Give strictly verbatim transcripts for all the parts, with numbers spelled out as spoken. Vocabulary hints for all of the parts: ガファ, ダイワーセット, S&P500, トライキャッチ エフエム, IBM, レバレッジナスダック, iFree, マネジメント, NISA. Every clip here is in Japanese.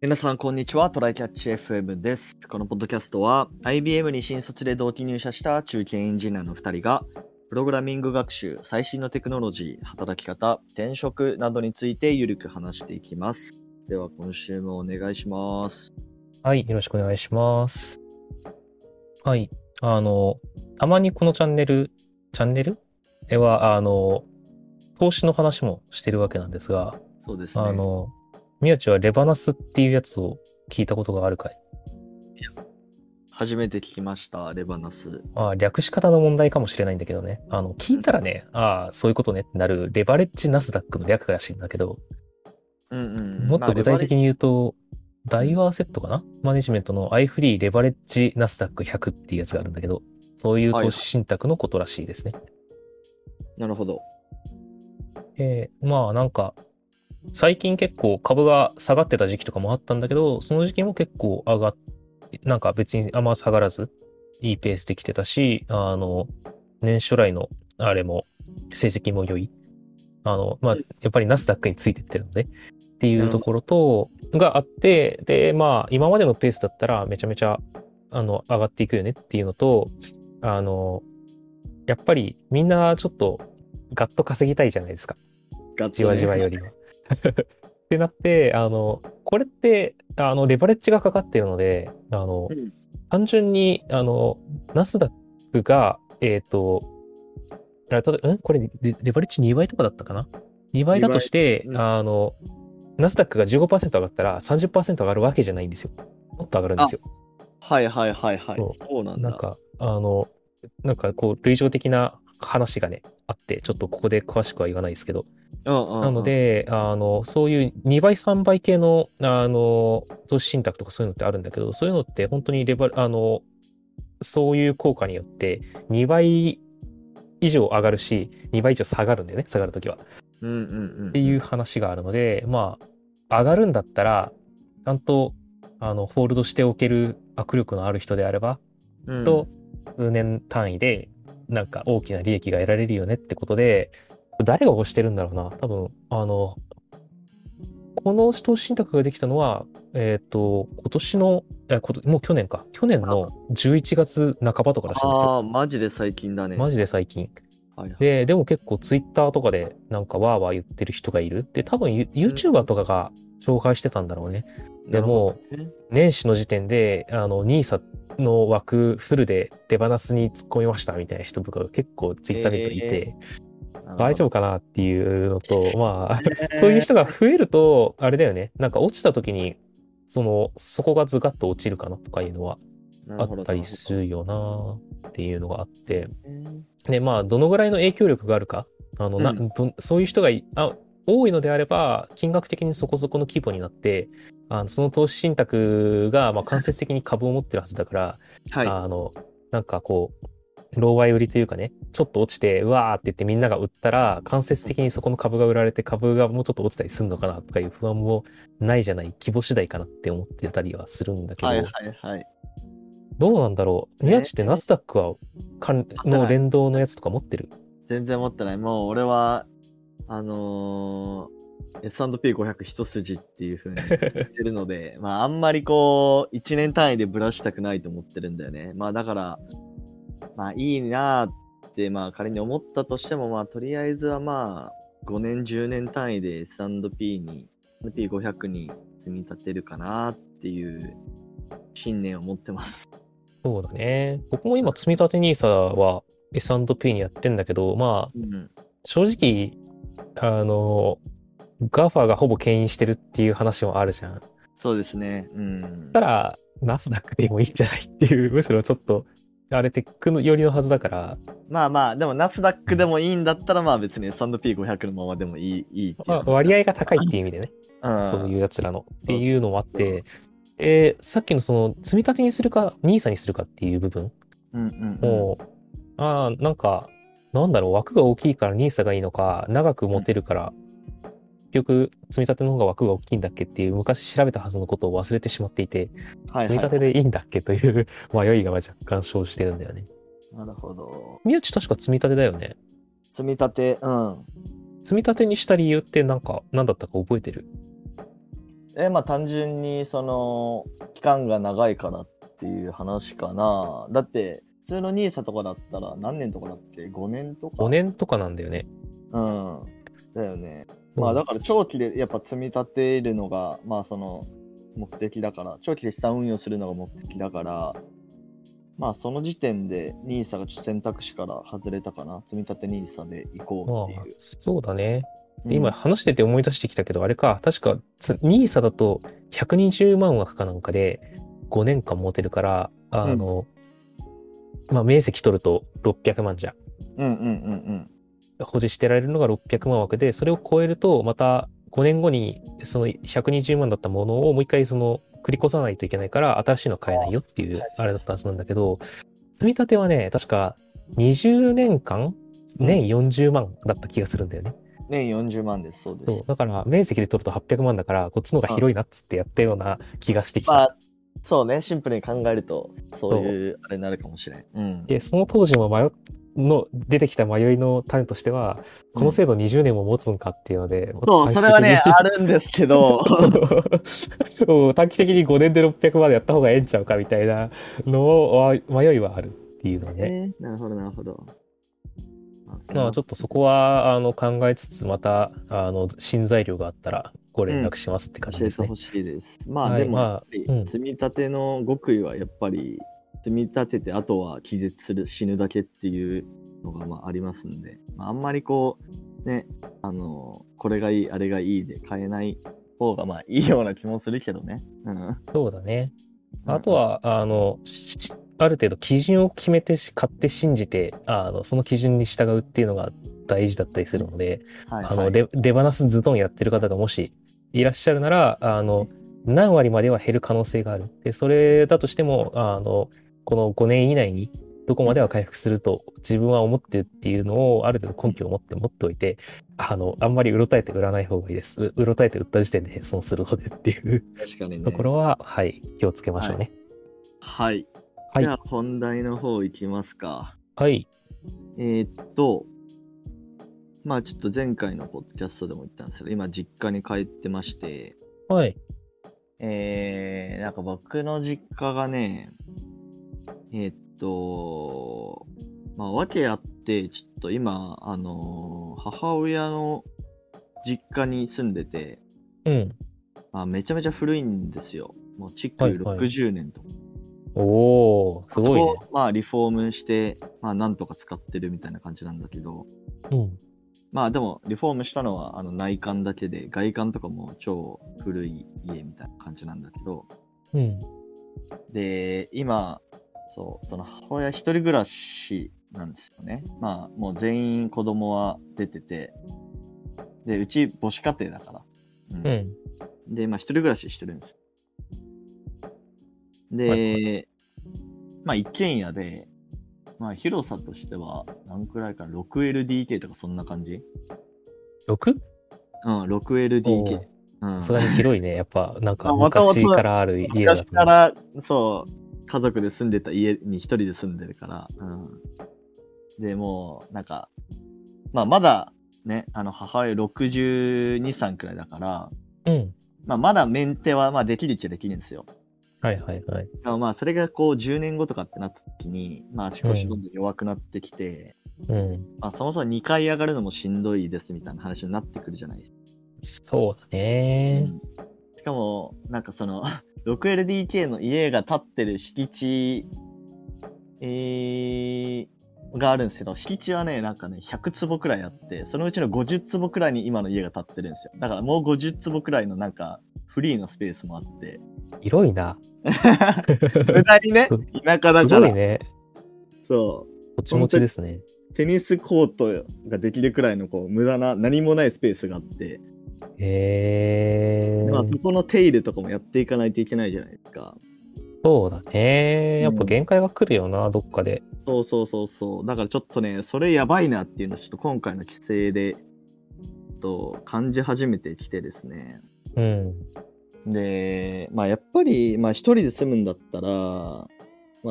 皆さんこんにちは、トライキャッチ エフエム です。このポッドキャストは アイビーエム に新卒で同期入社した中堅エンジニアのふたりがプログラミング学習、最新のテクノロジー、働き方、転職などについてゆるく話していきます。では今週もお願いします。はい、よろしくお願いします。はい、あのたまにこのチャンネルチャンネルではあの投資の話もしてるわけなんですが、そうですね、あの宮地はレバナスっていうやつを聞いたことがあるかい？いや、初めて聞きました、レバナス。ああ、略し方の問題かもしれないんだけどね、あの聞いたらね、ああそういうことねってなる、レバレッジナスダックの略らしいんだけど、うんうん、もっと具体的に言うと、まあ、ダイワーセットかなマネジメントのiFreeレバレッジナスダックひゃくっていうやつがあるんだけど、そういう投資信託のことらしいですね。はい、なるほど。えー、まあなんか最近結構株が下がってた時期とかもあったんだけど、その時期も結構上がっなんか別にあんま下がらずいいペースで来てたし、あの年初来のあれも成績も良い、あのまあやっぱりナスダックについてってるのでっていうところとがあって、でまあ今までのペースだったらめちゃめちゃあの上がっていくよねっていうのと、あのやっぱりみんなちょっとガッと稼ぎたいじゃないですか、じわじわよりはってなって、あのこれってあのレバレッジがかかっているので、あの、うん、単純にあのナスダックがえっとあたうんこれ レ, レバレッジにばいとかだったかな、にばいだとして、うん、あのナスダックが じゅうごパーセント 上がったら さんじゅっパーセント 上がるわけじゃないんですよ、もっと上がるんですよ。はいはいはいはい、そう、そうなんだ。なんかあのなんかこう類情的な話がねあって、ちょっとここで詳しくは言わないですけど、うんうんうん、なのであのそういうにばいさんばい系 の, あの投資信託とかそういうのってあるんだけど、そういうのって本当にレバあのそういう効果によってにばい以上上がるしにばい以上下がるんだよね、下がるときは、うんうんうんうん、っていう話があるので、まあ上がるんだったらちゃんとあのホールドしておける握力のある人であれば、うん、と数年単位でなんか大きな利益が得られるよねってことで、誰が推してるんだろうな、多分あのこの投資信託ができたのはえっ、ー、と今年のこともう去年か去年のじゅういちがつなかばとからしいんですよ。ああ、マジで最近だね。マジで最近、はいはい、ででも結構ツイッターとかでなんかワーワー言ってる人がいるで、多分 YouTuber とかが紹介してたんだろうね、うん、でも、ね、年始の時点であの ニーサ の枠フルでレバナスに突っ込みましたみたいな人とかが結構ツイッターでいて、えー大丈夫かなっていうのと、まあ、そういう人が増えるとあれだよね、なんか落ちた時にそのそこがズガッと落ちるかなとかいうのはあったりするよなっていうのがあって、でまあどのぐらいの影響力があるか、あのな、うん、どそういう人があ多いのであれば金額的にそこそこの規模になって、あのその投資信託がまあ間接的に株を持ってるはずだから、はい、あのなんかこうローバイ売りというかね、ちょっと落ちてうわーって言ってみんなが売ったら間接的にそこの株が売られて株がもうちょっと落ちたりするのかなとかいう不安もないじゃない、規模次第かなって思ってたりはするんだけど、はいはいはい、どうなんだろう、宮地ってナスダックはの連動のやつとか持ってる？全然持ってない。もう俺はあのー、エスアンドピーごひゃく 一筋っていう風に言ってるのでまああんまりこういちねん単位でブラしたくないと思ってるんだよね。まあだからまあいいなってまあ仮に思ったとしても、まあとりあえずはまあごねんじゅうねん単位で エスアンドピー に エスアンドピーごひゃく に積み立てるかなっていう信念を持ってます。そうだね、僕も今積み立て ニーサ は エスアンドピー にやってんだけど、まあ、うん、正直あの ガファ がほぼ牽引してるっていう話もあるじゃん。そうですね、うん、たら ナスダック でもいいんじゃないっていう、むしろちょっとあれテックの寄りのはずだから、まあまあでもナスダックでもいいんだったら、まあ別に エスアンドピーごひゃく のままでもいい、いいっていう、まあ、割合が高いっていう意味でね、うん、そういうやつらのっていうのもあって、えー、さっきのその積み立てにするか ニーサ にするかっていう部分、うんうんうん、もうあなんかなんだろう、枠が大きいから ニーサ がいいのか、長く持てるから、うん、結局積み立ての方が枠が大きいんだっけっていう、昔調べたはずのことを忘れてしまっていて、積み立てでいいんだっけという迷いが若干生じてるんだよね。なるほど。宮地確か積み立てだよね。積み立て、うん。積み立てにした理由ってなんか何だったか覚えてる？えまあ単純にその期間が長いからっていう話かな。だって普通のニーサとかだったら何年とかだってごねんとかごねんとかなんだよね。うんだよね。まあだから長期でやっぱ積み立てるのがまあその目的だから、長期で資産運用するのが目的だから、まあその時点で ニーサ がちょっと選択肢から外れたかな。積み立て ニーサ で行こうっていう。ああそうだね。で、うん、今話してて思い出してきたけど、あれか、確か ニーサ だとひゃくにじゅうまんわくかなんかでごねんかん持てるから、あの、うん、まあ面積取るとろっぴゃくまんじゃん。うんうんうんうん。保持してられるのがろっぴゃくまんわくで、それを超えるとまたごねんごにそのひゃくにじゅうまんだったものをもう一回その繰り越さないといけないから、新しいのは買えないよっていうあれだったはずなんだけど、積み立てはね確かにじゅうねんかん年よんじゅうまんだった気がするんだよね。年よんじゅうまんです。そうです。そうだから面積で取るとはっぴゃくまんだから、こっちの方が広いなっつってやったような気がしてきた、まあそうね、シンプルに考えるとそういうあれになるかもしれん、うん、でその当時も迷っの出てきた迷いの種としては、この制度にじゅうねんも持つんかっていうので、うん、そうそれはねあるんですけど短期的にごねんでろっぴゃくまでやった方がええんちゃうかみたいなのを迷いはあるっていうのね、えー、なるほどなるほど。まあちょっとそこはあの考えつつ、またあの新材料があったらご連絡しますって感じですね、うん、教えてほしいです。まあ、はい、でも、まあうん、積み立ての極意はやっぱり積み立ててあとは気絶する、死ぬだけっていうのがまあありますんで、まあ、あんまりこうね、あのこれがいいあれがいいで買えない方がまあいいような気もするけどね、うん、そうだね。あとは、うん、あのある程度基準を決めて買って信じて、あのその基準に従うっていうのが大事だったりするので、はいはい、あの レ, レバナスズドンやってる方がもしいらっしゃるなら、あの何割までは減る可能性がある。でそれだとしても、あのこのごねん以内にどこまでは回復すると自分は思ってっていうのをある程度根拠を持って持っておいて、あのあんまりうろたえて売らない方がいいです。 う, うろたえて売った時点で損するのでっていう確かに、ね、ところは、はい、気をつけましょうね。はい、はい、じゃあ本題の方いきますか。はい。えー、っとまあちょっと前回のポッドキャストでも言ったんですけど、今実家に帰ってまして、はいえー、なんか僕の実家がね、えー、っとまあ訳あってちょっと今あのー、母親の実家に住んでて、うん、まあ、めちゃめちゃ古いんですよ。もう築ろくじゅうねんとか、はいはい、おーすごいね。そこまあリフォームしてまあなんとか使ってるみたいな感じなんだけど、うん、まあでもリフォームしたのはあの内観だけで、外観とかも超古い家みたいな感じなんだけど、うん、で今そうその母親一人暮らしなんですよね。まあもう全員子供は出てて、でうち母子家庭だから、うんうん、でまあ一人暮らししてるんですよ。で、はい、まあ一軒家で、まあ広さとしては何くらいかな、ろくエルディーケー とかそんな感じ。 ろく? うん、ろくエルディーケー。うん、それに広いねやっぱ。なんか昔からある家だ、ね、昔からそう家族で住んでた家に一人で住んでるから、うん、でもうなんか、まあ、まだねあの母親ろくじゅうにさんくらいだから、うんまあ、まだメンテはまあできるっちゃできるんですよ。はいはいはい。でもまあそれがこうじゅうねんごとかってなった時に、まあ、足腰どんどん弱くなってきて、うんまあ、そもそもにかい上がるのもしんどいですみたいな話になってくるじゃないですか。そうだね、うん、しかもなんかそのろくエルディーケー の家が建ってる敷地、えー、があるんですけど、敷地はねなんかねひゃくつぼくらいあって、そのうちのごじゅっつぼくらいに今の家が建ってるんですよ。だからもうごじゅっつぼくらいのなんかフリーのスペースもあって広いな無駄にね田舎だから広いね。そうこっち持ちですね。テニスコートができるくらいのこう無駄な何もないスペースがあって、えーまあ、そこの手入れとかもやっていかないといけないじゃないですか。そうだね、やっぱ限界が来るよな、うん、どっかで。そうそうそうそう、だからちょっとねそれやばいなっていうのをちょっと今回の規制でと感じ始めてきてですね、うん、でまあやっぱり、まあ、一人で住むんだったら、ま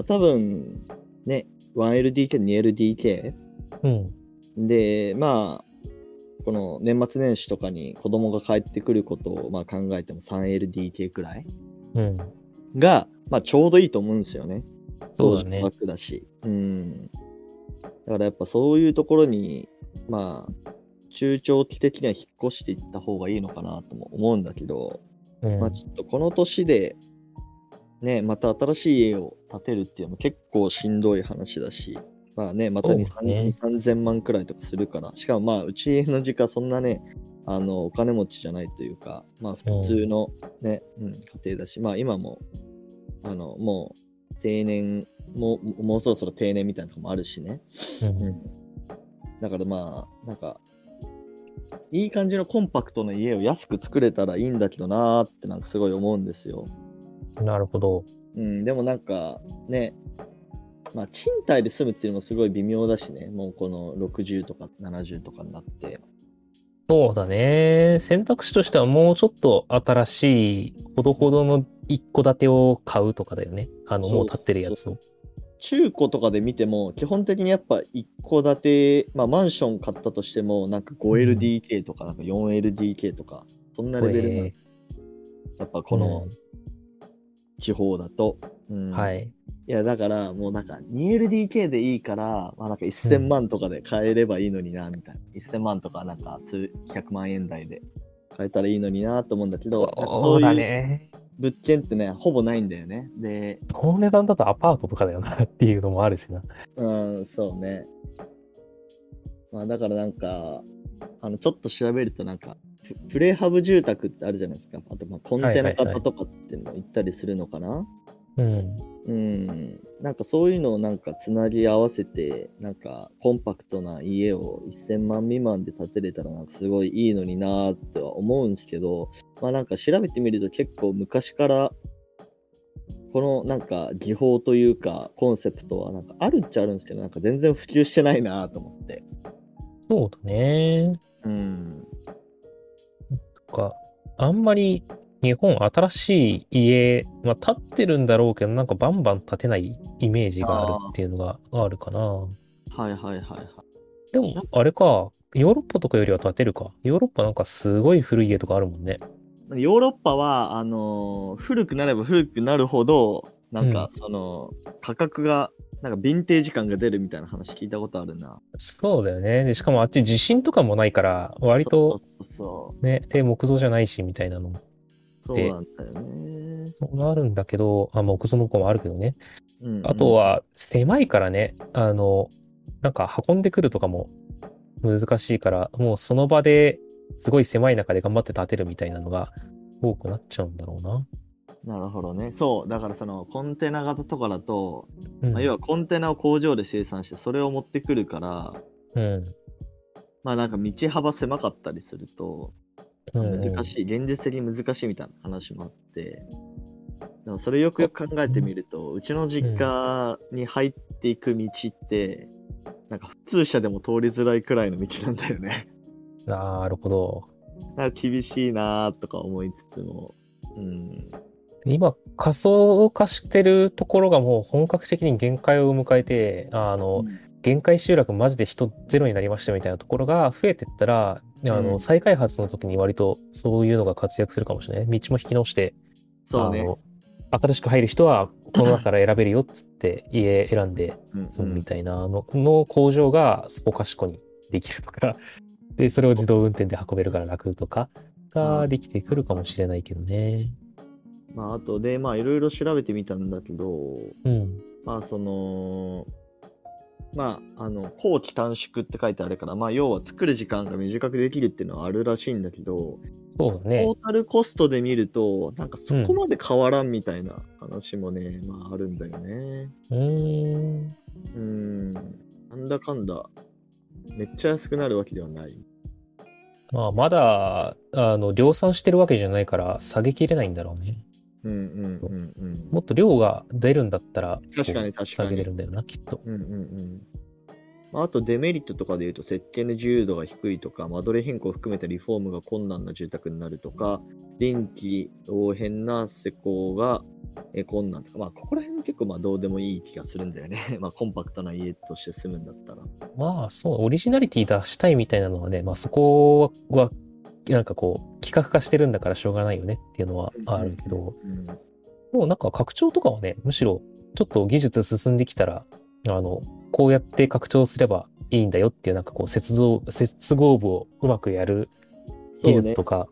あ、多分ね ワンエルディーケー にエルディーケー、うん、でまあこの年末年始とかに子供が帰ってくることをまあ考えても スリーエルディーケー くらい、うん、が、まあ、ちょうどいいと思うんですよね。そうだね。楽だし、うん、だからやっぱそういうところにまあ中長期的には引っ越していった方がいいのかなとも思うんだけど、うん、まあちょっとこの年でねまた新しい家を建てるっていうのも結構しんどい話だし、まあねまたにせんさんぜんまんくらいとかするから、しかもまあうちの実家そんなねあのお金持ちじゃないというか、まあ普通のね、うんうん、家庭だし、まあ今もあのもう定年もうもうそろそろ定年みたいなのもあるしね、うんうん、だからまあなんかいい感じのコンパクトな家を安く作れたらいいんだけどなーってなんかすごい思うんですよ。なるほど、うん、でもなんかね、まあ、賃貸で住むっていうのもすごい微妙だしね。もうこのろくじゅうとかななじゅうとかになって、そうだね、選択肢としてはもうちょっと新しいほどほどの一戸建てを買うとかだよね。あのもう建ってるやつを中古とかで見ても基本的にやっぱ一戸建て、まあ、マンション買ったとしてもなんか ごエルディーケー とかなんか よんエルディーケー とかそんなレベルなんです、やっぱこの地方だと、うんうん、はい、いやだからもうなんか にエルディーケー でいいから、まあ、なんかせんまんとかで買えればいいのになみたいな、うん、せんまんとかなんか数百万円台で買えたらいいのになと思うんだけど、そうだね、物件ってねほぼないんだよね。でこの値段だとアパートとかだよなっていうのもあるしな。うんそうね、まあ、だからなんかあのちょっと調べるとなんかプレハブ住宅ってあるじゃないですか。あとまあコンテナ型とかっていうの行ったりするのかな、はいはいはい、うん、うん、なんかそういうのをなんかつなぎ合わせてなんかコンパクトな家をせんまん未満で建てれたらなんかすごいいいのになーっては思うんですけど、まあなんか調べてみると結構昔からこのなんか技法というかコンセプトはなんかあるっちゃあるんですけど、なんか全然普及してないなと思って。そうだね、うん、とかあんまり日本新しい家、まあ、建ってるんだろうけどなんかバンバン建てないイメージがあるっていうのがあるかな。はいはいはいはい。でもあれか、ヨーロッパとかよりは建てるか。ヨーロッパなんかすごい古い家とかあるもんね。ヨーロッパはあのー、古くなれば古くなるほどなんかその、うん、価格がなんかヴィンテージ感が出るみたいな話聞いたことあるな。そうだよね。でしかもあっち地震とかもないから割とそうそうそう、ね、で木造じゃないしみたいなのもそうなんだよね。あるんだけど、あ、木造の子もあるけどね、うんうん、あとは狭いからね、あのなんか運んでくるとかも難しいからもうその場ですごい狭い中で頑張って建てるみたいなのが多くなっちゃうんだろうな。なるほどね。そうだからそのコンテナ型とかだと、うんまあ、要はコンテナを工場で生産してそれを持ってくるから、うん、まあなんか道幅狭かったりすると難しい、うん、現実的に難しいみたいな話もあって、でもそれよくよく考えてみると、うん、うちの実家に入っていく道って、うん、なんか普通車でも通りづらいくらいの道なんだよね。なるほど。なんか厳しいなとか思いつつも、うん、今仮想化してるところがもう本格的に限界を迎えて、あの、うん、限界集落マジで人ゼロになりましたみたいなところが増えてったら、うん、あの再開発の時に割とそういうのが活躍するかもしれない。道も引き直してそう、ね、あの新しく入る人はこの中から選べるよっつって家選んで住むみたいなの、うんうん、の工場がそこかしこにできるとかでそれを自動運転で運べるから楽とかができてくるかもしれないけどね。まああとでまあいろいろ調べてみたんだけど、うん、まあそのまああの工期短縮って書いてあるから、まあ要は作る時間が短くできるっていうのはあるらしいんだけど、そうだね、トータルコストで見るとなんかそこまで変わらんみたいな話もね、うん、まああるんだよね。うーんうーんなんだかんだめっちゃ安くなるわけではない。まあ、まだあの量産してるわけじゃないから下げきれないんだろうね。うんうんうんうん、もっと量が出るんだったら確かに確かに下げれるんだよなきっと、うんうんうんまあ、あとデメリットとかでいうと設計の自由度が低いとか間取り変更を含めたリフォームが困難な住宅になるとか臨機応変な施工がえー、こんなんとか、まあ、ここら辺結構まあどうでもいい気がするんだよね。まあコンパクトな家として住むんだったら。まあそう、オリジナリティ出したいみたいなのはね、まあ、そこはなんかこう企画化してるんだからしょうがないよねっていうのはあるけど、うんうん、もうなんか拡張とかはね、むしろちょっと技術進んできたらあのこうやって拡張すればいいんだよっていう、なんかこう接合、接合部をうまくやる技術とか、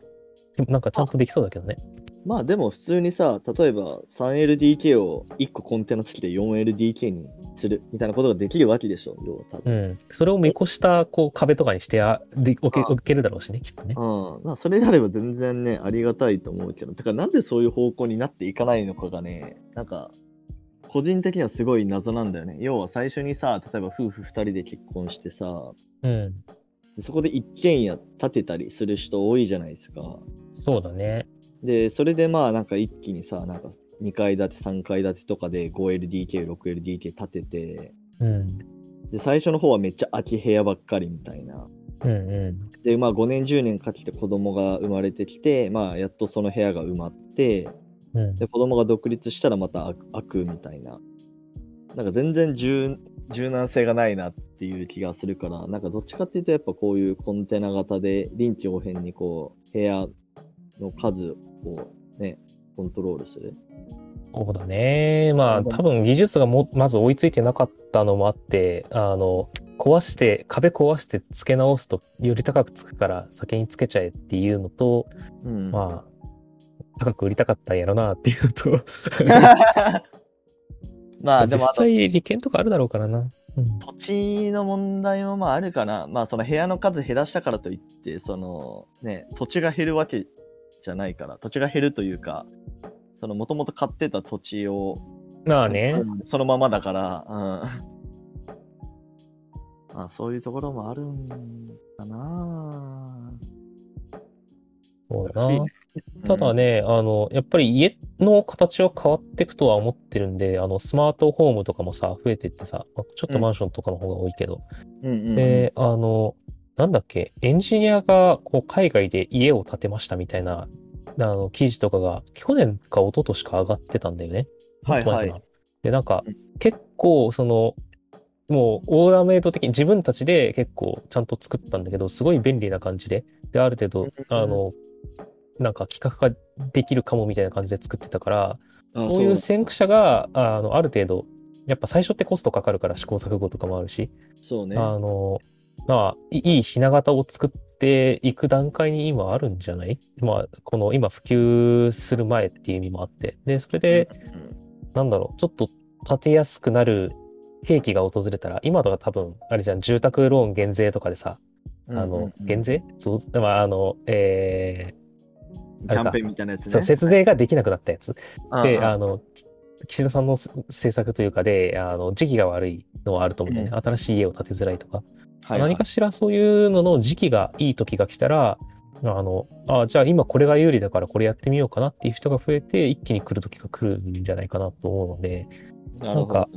ね、なんかちゃんとできそうだけどね。まあでも普通にさ、例えば スリーエルディーケー をいっこコンテナ付きで フォーエルディーケー にするみたいなことができるわけでしょ、要は多分、うん、それを見越したこう壁とかにしてあでおけ、おけるだろうしね、きっとね。うん、まあ、それであれば全然ね、ありがたいと思うけど、だからなんでそういう方向になっていかないのかがね、なんか個人的にはすごい謎なんだよね。要は最初にさ、例えば夫婦ふたりで結婚してさ、うん、そこで一軒家建てたりする人多いじゃないですか。そうだね。でそれでまあなんか一気にさ、なんかにかい建てさんがい建てとかで ファイブエルディーケーろくエルディーケー 建てて、うん、で最初の方はめっちゃ空き部屋ばっかりみたいな、うんうん、でまあごねんじゅうねんかけて子供が生まれてきて、まあやっとその部屋が埋まって、うん、で子供が独立したらまた開くみたいな、なんか全然柔軟性がないなっていう気がするから、なんかどっちかっていうとやっぱこういうコンテナ型で臨機応変にこう部屋の数をねコントロールする。そうだね。まあ多分技術がもまず追いついてなかったのもあって、あの壊して壁壊して付け直すとより高くつくから先につけちゃえっていうのと、うん、まあ高く売りたかったんやろなっていうのとまあでも実際利権とかあるだろうからな。うん、土地の問題もまああるかな。まあその部屋の数減らしたからといってそのね土地が減るわけじゃないから、土地が減るというか、そのもともと買ってた土地をまあねそのままだから、うん、まあそういうところもあるんだな。そうだな。ただね、うん、あのやっぱり家の形は変わっていくとは思ってるんで、あのスマートホームとかもさ増えてってさ、ちょっとマンションとかの方が多いけど、うんうんうんうん、であのなんだっけ、エンジニアがこう海外で家を建てましたみたいなあの記事とかが去年か一昨年か上がってたんだよね。はいはい。でなんか結構そのもうオーダーメイド的に自分たちで結構ちゃんと作ったんだけど、すごい便利な感じで、である程度あのなんか企画ができるかもみたいな感じで作ってたから、こういう先駆者があのある程度やっぱ最初ってコストかかるから試行錯誤とかもあるし、そうね。あのまあ、いいひな型を作っていく段階に今あるんじゃない？まあ、この今普及する前っていう意味もあって、でそれでなんだろう、ちょっと建てやすくなる契機が訪れたら、今とか多分あれじゃん、住宅ローン減税とかでさ、あの、うんうんうん、減税？そう、まあ、あの、えー、キャンペーンみたいなやつね。そう、節税ができなくなったやつ。で、あの岸田さんの政策というかで、あの時期が悪いのはあると思うんだよね、うん、新しい家を建てづらいとか。はいはい、何かしらそういうのの時期がいい時が来たら、あのあじゃあ今これが有利だからこれやってみようかなっていう人が増えて、一気に来る時が来るんじゃないかなと思うので、なんか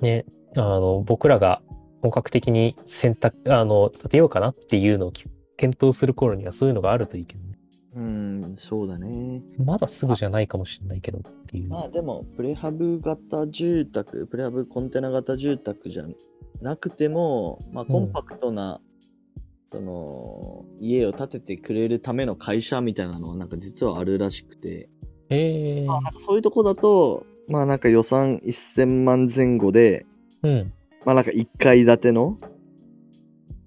ね、あの僕らが本格的に選択あの立てようかなっていうのを検討する頃にはそういうのがあるといいけどね。うん、そうだね。まだすぐじゃないかもしれないけどっていう。まあでもプレハブ型住宅、プレハブコンテナ型住宅じゃん。なくても、まあ、コンパクトな、うん、その家を建ててくれるための会社みたいなのはなんか実はあるらしくて、えーまあ、なんかそういうとこだと、まあ、なんか予算せんまんぜん後で、うんまあ、なんかいっかい建ての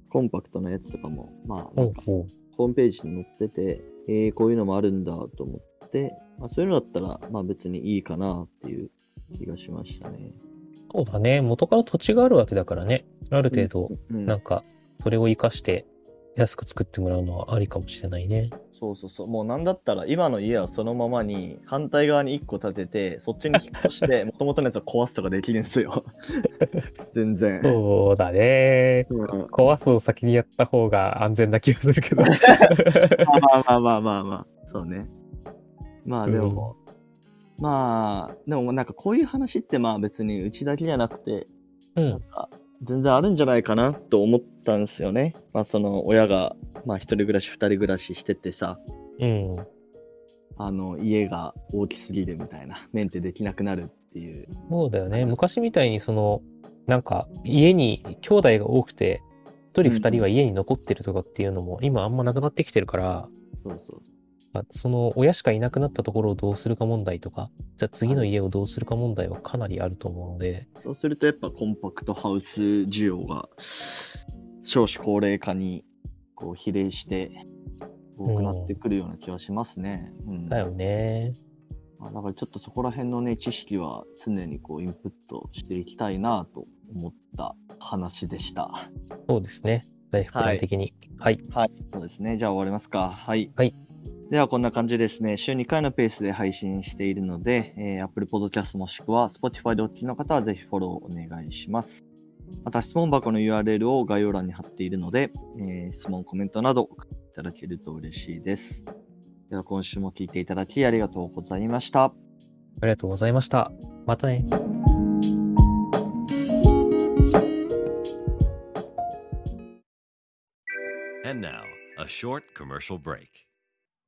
コンパクトなやつとかも、まあ、なんかホームページに載ってて、えー、こういうのもあるんだと思って、まあ、そういうのだったら、まあ、別にいいかなっていう気がしましたね。そうだね、元から土地があるわけだからね、ある程度なんかそれを生かして安く作ってもらうのはありかもしれないね。そうそうそう、もうなんだったら今の家はそのままに反対側にいっこ建てて、そっちに引っ越して元々のやつを壊すとかできるんですよ全然。そうだね、うん、壊すを先にやった方が安全な気がするけどまあまあまあまあまあそうね。まあでも、うんまあでもなんかこういう話ってまあ別にうちだけじゃなくて、うん、なんか全然あるんじゃないかなと思ったんですよね。まあその親がまあ一人暮らし二人暮らししててさ、うん、あの家が大きすぎるみたいな、メンテできなくなるっていう。そうだよね、昔みたいにそのなんか家に兄弟が多くて一人二人は家に残ってるとかっていうのも今あんまなくなってきてるから、うん、そうそうまあ、その親しかいなくなったところをどうするか問題とか、じゃあ次の家をどうするか問題はかなりあると思うので、そうするとやっぱコンパクトハウス需要が少子高齢化にこう比例して多くなってくるような気はしますね、うんうん、だよね。だからちょっとそこら辺のね知識は常にこうインプットしていきたいなと思った話でした。そうですね、大体的にはい、はいはい、そうですね。じゃあ終わりますか。はい、はい、ではこんな感じですね。週にかいのペースで配信しているので、えー、Apple Podcast もしくは Spotify でお聞きの方はぜひフォローお願いします。また質問箱の ユーアールエル を概要欄に貼っているので、えー、質問コメントなど送っていただけると嬉しいです。では今週も聞いていただきありがとうございました。ありがとうございました。またね。And now, a short commercial break.